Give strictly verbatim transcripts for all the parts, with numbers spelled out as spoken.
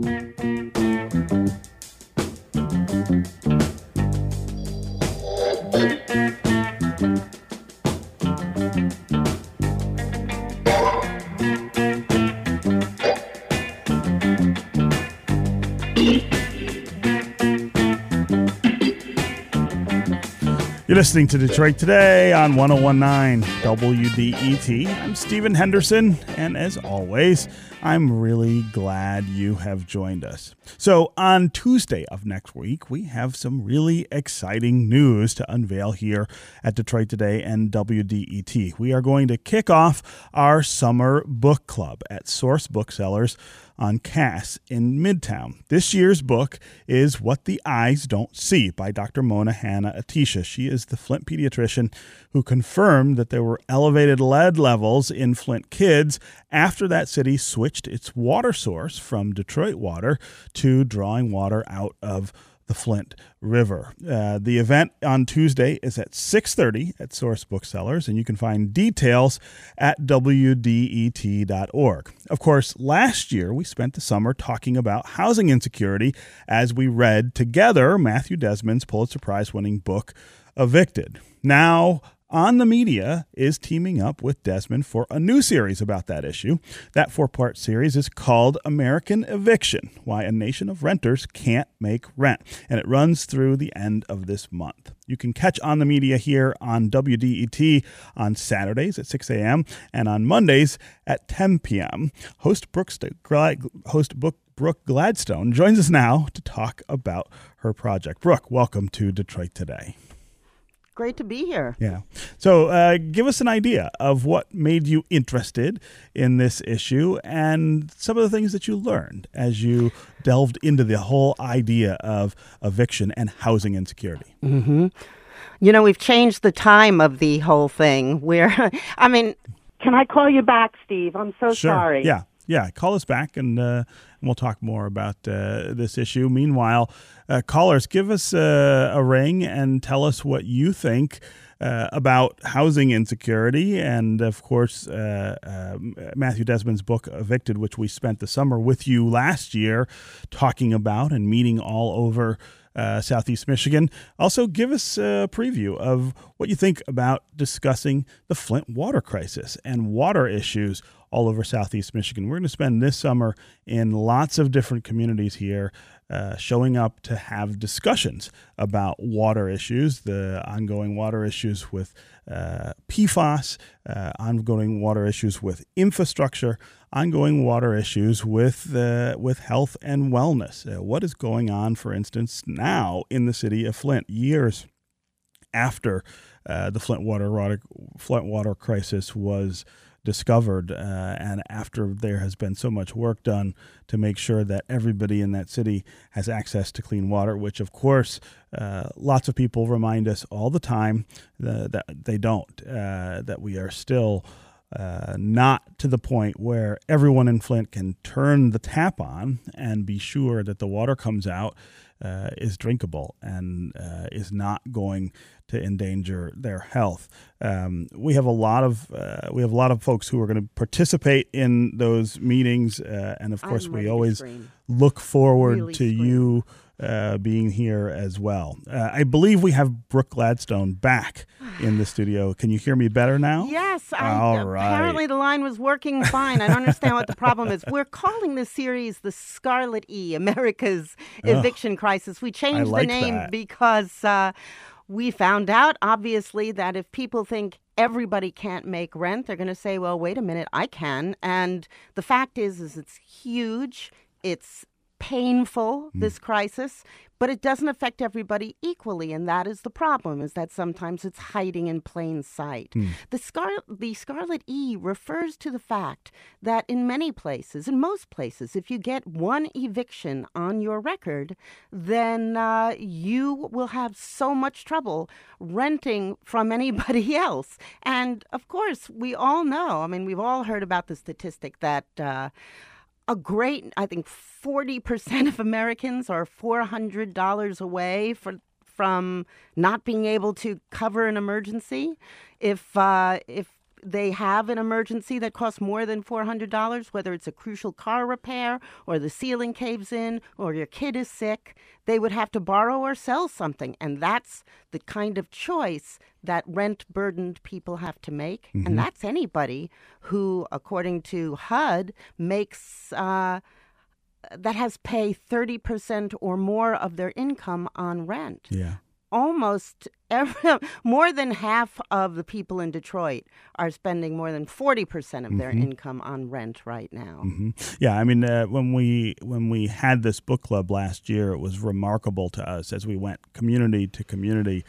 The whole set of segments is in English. You're listening to Detroit Today on one oh one point nine W D E T. I'm Stephen Henderson, and as always, I'm really glad you have joined us. So on Tuesday of next week, we have some really exciting news to unveil here at Detroit Today and W D E T. We are going to kick off our summer book club at Source Booksellers on Cass in Midtown. This year's book is What the Eyes Don't See by Doctor Mona Hanna-Attisha. She is the Flint pediatrician who confirmed that there were elevated lead levels in Flint kids after that city switched its water source from Detroit water to drawing water out of the Flint River. Uh, the event on Tuesday is at six thirty at Source Booksellers, and you can find details at W D E T dot org. Of course, last year we spent the summer talking about housing insecurity as we read together Matthew Desmond's Pulitzer Prize-winning book, Evicted. Now, On the Media is teaming up with Desmond for a new series about that issue. That four-part series is called American Eviction: Why a Nation of Renters Can't Make Rent, and it runs through the end of this month. You can catch On the Media here on W D E T on Saturdays at six a.m. and on Mondays at ten p.m. Host Brooke, host Brooke, Brooke Gladstone joins us now to talk about her project. Brooke, welcome to Detroit Today. Great to be here. Yeah. So uh, give us an idea of what made you interested in this issue and some of the things that you learned as you delved into the whole idea of eviction and housing insecurity. Mm-hmm. You know, we've changed the time of the whole thing where, I mean, can I call you back, Steve? I'm so sure. sorry. Yeah. Yeah, call us back, and, uh, and we'll talk more about uh, this issue. Meanwhile, uh, callers, give us uh, a ring and tell us what you think uh, about housing insecurity and, of course, uh, uh, Matthew Desmond's book, Evicted, which we spent the summer with you last year talking about and meeting all over uh, Southeast Michigan. Also, give us a preview of what you think about discussing the Flint water crisis and water issues all over Southeast Michigan. We're going to spend this summer in lots of different communities here uh, showing up to have discussions about water issues, the ongoing water issues with uh, P FAS, uh, ongoing water issues with infrastructure, ongoing water issues with uh, with health and wellness. Uh, what is going on, for instance, now in the city of Flint, years after uh, the Flint water, water, Flint water crisis was discovered, uh, and after there has been so much work done to make sure that everybody in that city has access to clean water, which, of course, uh, lots of people remind us all the time uh, that they don't, uh, that we are still uh, not to the point where everyone in Flint can turn the tap on and be sure that the water comes out uh, is drinkable and uh, is not going to endanger their health. Um, we have a lot of uh, we have a lot of folks who are going to participate in those meetings, uh, and of course, we always look forward really to scream. you uh, being here as well. Uh, I believe we have Brooke Gladstone back in the studio. Can you hear me better now? Yes. I, All right. Apparently, the line was working fine. I don't understand what the problem is. We're calling this series the Scarlet E: America's oh, Eviction Crisis. We changed I like the name that. because. Uh, We found out, obviously, that if people think everybody can't make rent, they're going to say, well, wait a minute, I can. And the fact is, is it's huge. It's painful, mm. this crisis, but it doesn't affect everybody equally. And that is the problem, is that sometimes it's hiding in plain sight. Mm. The scar- the Scarlet E refers to the fact that in many places, in most places, if you get one eviction on your record, then uh, you will have so much trouble renting from anybody else. And of course, we all know, I mean, we've all heard about the statistic that uh, a great, I think, forty percent of Americans are four hundred dollars away for, from not being able to cover an emergency. If uh, if they have an emergency that costs more than four hundred dollars, whether it's a crucial car repair or the ceiling caves in or your kid is sick, they would have to borrow or sell something. And that's the kind of choice that rent-burdened people have to make. Mm-hmm. And that's anybody who, according to H U D, makes... Uh, that has pay thirty percent or more of their income on rent. Yeah. Almost every, more than half of the people in Detroit are spending more than forty percent of their mm-hmm. income on rent right now. Mm-hmm. Yeah, I mean, uh, when we when we had this book club last year, it was remarkable to us as we went community to community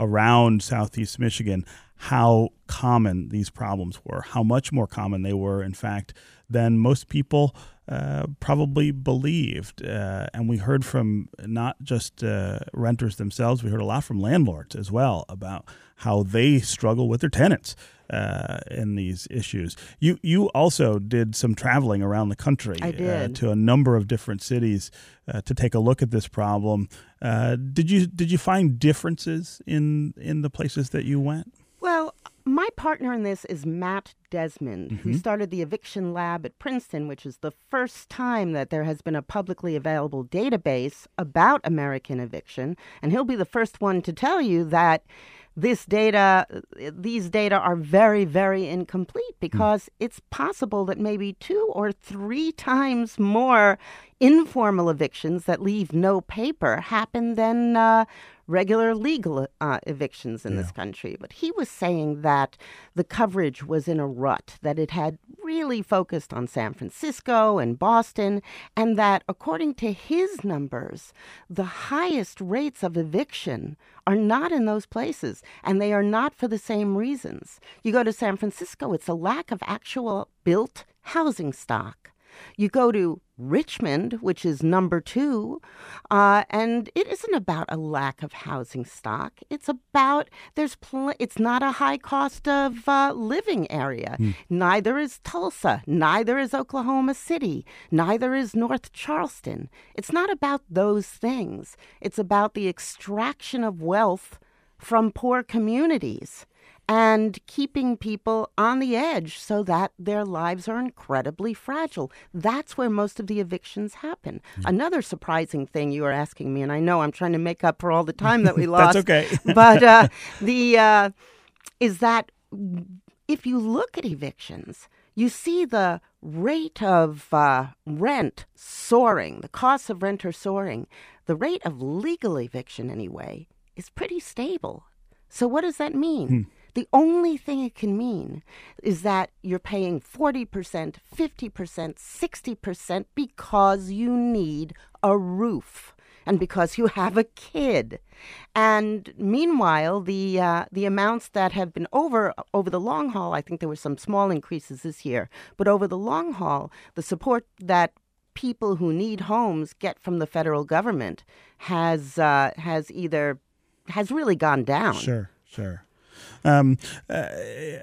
around Southeast Michigan how common these problems were, how much more common they were, in fact, than most people Uh, probably believed. Uh, and we heard from not just uh, renters themselves, we heard a lot from landlords as well about how they struggle with their tenants uh, in these issues. You you also did some traveling around the country uh, to a number of different cities uh, to take a look at this problem. Uh, did you did you find differences in, in the places that you went? Well, my partner in this is Matt Desmond, mm-hmm. who started the Eviction Lab at Princeton, which is the first time that there has been a publicly available database about American eviction. And he'll be the first one to tell you that this data, these data are very, very incomplete because mm. it's possible that maybe two or three times more informal evictions that leave no paper happen than uh, regular legal uh, evictions in yeah. this country. But he was saying that the coverage was in a rut, that it had really focused on San Francisco and Boston, and that according to his numbers, the highest rates of eviction are not in those places, and they are not for the same reasons. You go to San Francisco, it's a lack of actual built housing stock. You go to Richmond, which is number two, uh, and it isn't about a lack of housing stock. It's about there's pl- it's not a high cost of uh, living area. Mm. Neither is Tulsa. Neither is Oklahoma City. Neither is North Charleston. It's not about those things. It's about the extraction of wealth from poor communities and keeping people on the edge so that their lives are incredibly fragile. That's where most of the evictions happen. Mm-hmm. Another surprising thing you are asking me, and I know I'm trying to make up for all the time that we lost. That's okay. but uh, the uh, is that if you look at evictions, you see the rate of uh, rent soaring, the cost of rent are soaring. The rate of legal eviction, anyway, is pretty stable. So what does that mean? Hmm. The only thing it can mean is that you're paying forty percent, fifty percent, sixty percent because you need a roof and because you have a kid. And meanwhile, the uh, the amounts that have been over over the long haul, I think there were some small increases this year, but over the long haul, the support that people who need homes get from the federal government has uh, has either has really gone down. Sure, sure. Um, uh,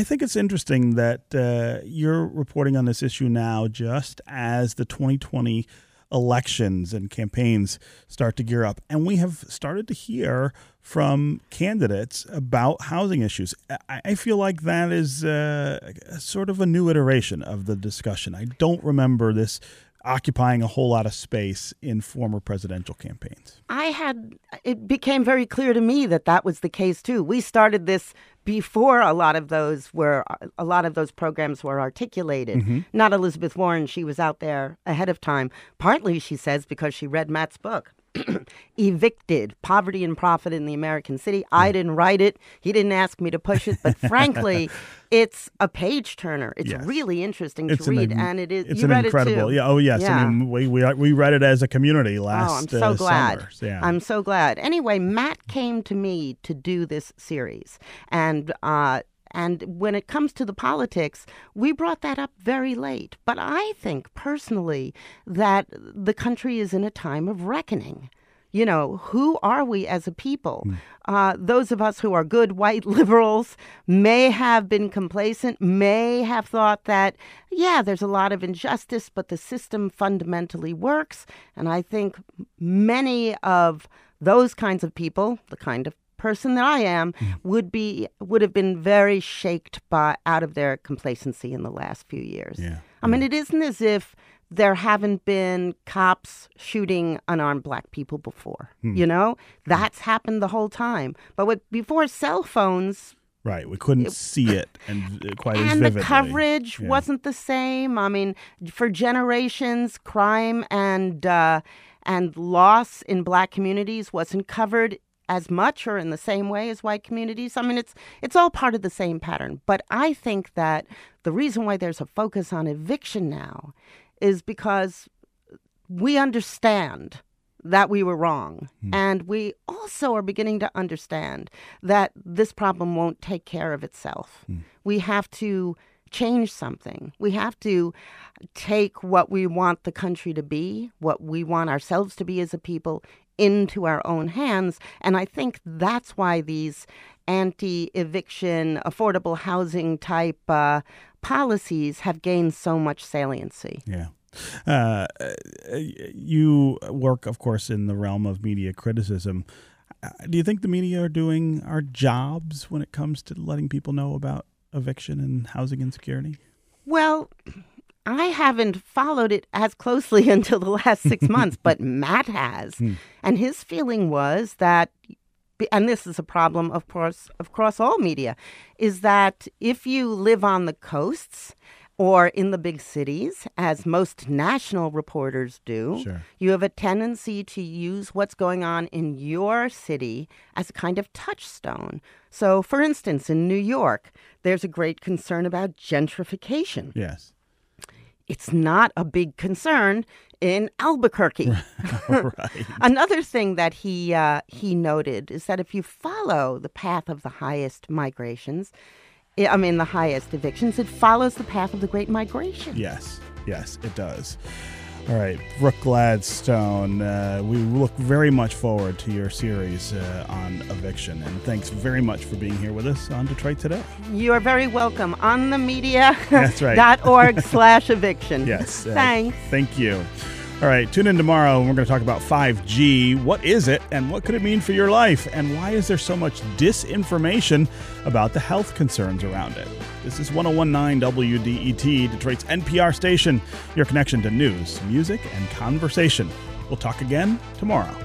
I think it's interesting that uh, you're reporting on this issue now just as the twenty twenty elections and campaigns start to gear up. And we have started to hear from candidates about housing issues. I, I feel like that is uh, sort of a new iteration of the discussion. I don't remember this occupying a whole lot of space in former presidential campaigns. I had, it became very clear to me that that was the case too. We started this before a lot of those were, a lot of those programs were articulated. Mm-hmm. Not Elizabeth Warren, she was out there ahead of time. Partly, she says, because she read Matt's book, Evicted, Poverty and Profit in the American City. I didn't write it. He didn't ask me to push it. But frankly, it's a page turner. It's yes. really interesting it's to an, read, and it is. It's you an read incredible. It too. Yeah. Oh yes. Yeah. I mean, we we we read it as a community last. Oh, I'm so uh, glad. Summer. Yeah. I'm so glad. Anyway, Matt came to me to do this series, and uh, and when it comes to the politics, we brought that up very late. But I think personally that the country is in a time of reckoning. You know, who are we as a people? Mm. Uh, those of us who are good white liberals may have been complacent, may have thought that, yeah, there's a lot of injustice, but the system fundamentally works. And I think many of those kinds of people, the kind of person that I am would be would have been very shaken by out of their complacency in the last few years. Yeah. I mean, it isn't as if there haven't been cops shooting unarmed black people before. Hmm. You know, that's happened the whole time. But with, before cell phones. Right. We couldn't it, see it and quite and as vividly. And the coverage yeah. wasn't the same. I mean, for generations, crime and uh, and loss in black communities wasn't covered as much or in the same way as white communities. I mean, it's it's all part of the same pattern. But I think that the reason why there's a focus on eviction now is because we understand that we were wrong. Hmm. And we also are beginning to understand that this problem won't take care of itself. Hmm. We have to change something. We have to take what we want the country to be, what we want ourselves to be as a people, into our own hands. And I think that's why these anti-eviction, affordable housing type uh, policies have gained so much saliency. Yeah. Uh, you work, of course, in the realm of media criticism. Do you think the media are doing our jobs when it comes to letting people know about eviction and housing insecurity? Well, I haven't followed it as closely until the last six months, but Matt has. Hmm. And his feeling was that, and this is a problem, of course, across all media, is that if you live on the coasts or in the big cities, as most national reporters do, sure. you have a tendency to use what's going on in your city as a kind of touchstone. So, for instance, in New York, there's a great concern about gentrification. Yes. It's not a big concern in Albuquerque. Right. Another thing that he uh, he noted is that if you follow the path of the highest migrations, I mean the highest evictions, it follows the path of the Great Migration. Yes, yes, it does. All right, Brooke Gladstone, uh, we look very much forward to your series uh, on eviction, and thanks very much for being here with us on Detroit Today. You are very welcome. On the media. That's right. dot org slash eviction. Yes. Uh, thanks. Thank you. All right, tune in tomorrow, and we're going to talk about five G. What is it, and what could it mean for your life, and why is there so much disinformation about the health concerns around it? This is one oh one point nine W D E T, Detroit's N P R station, your connection to news, music, and conversation. We'll talk again tomorrow.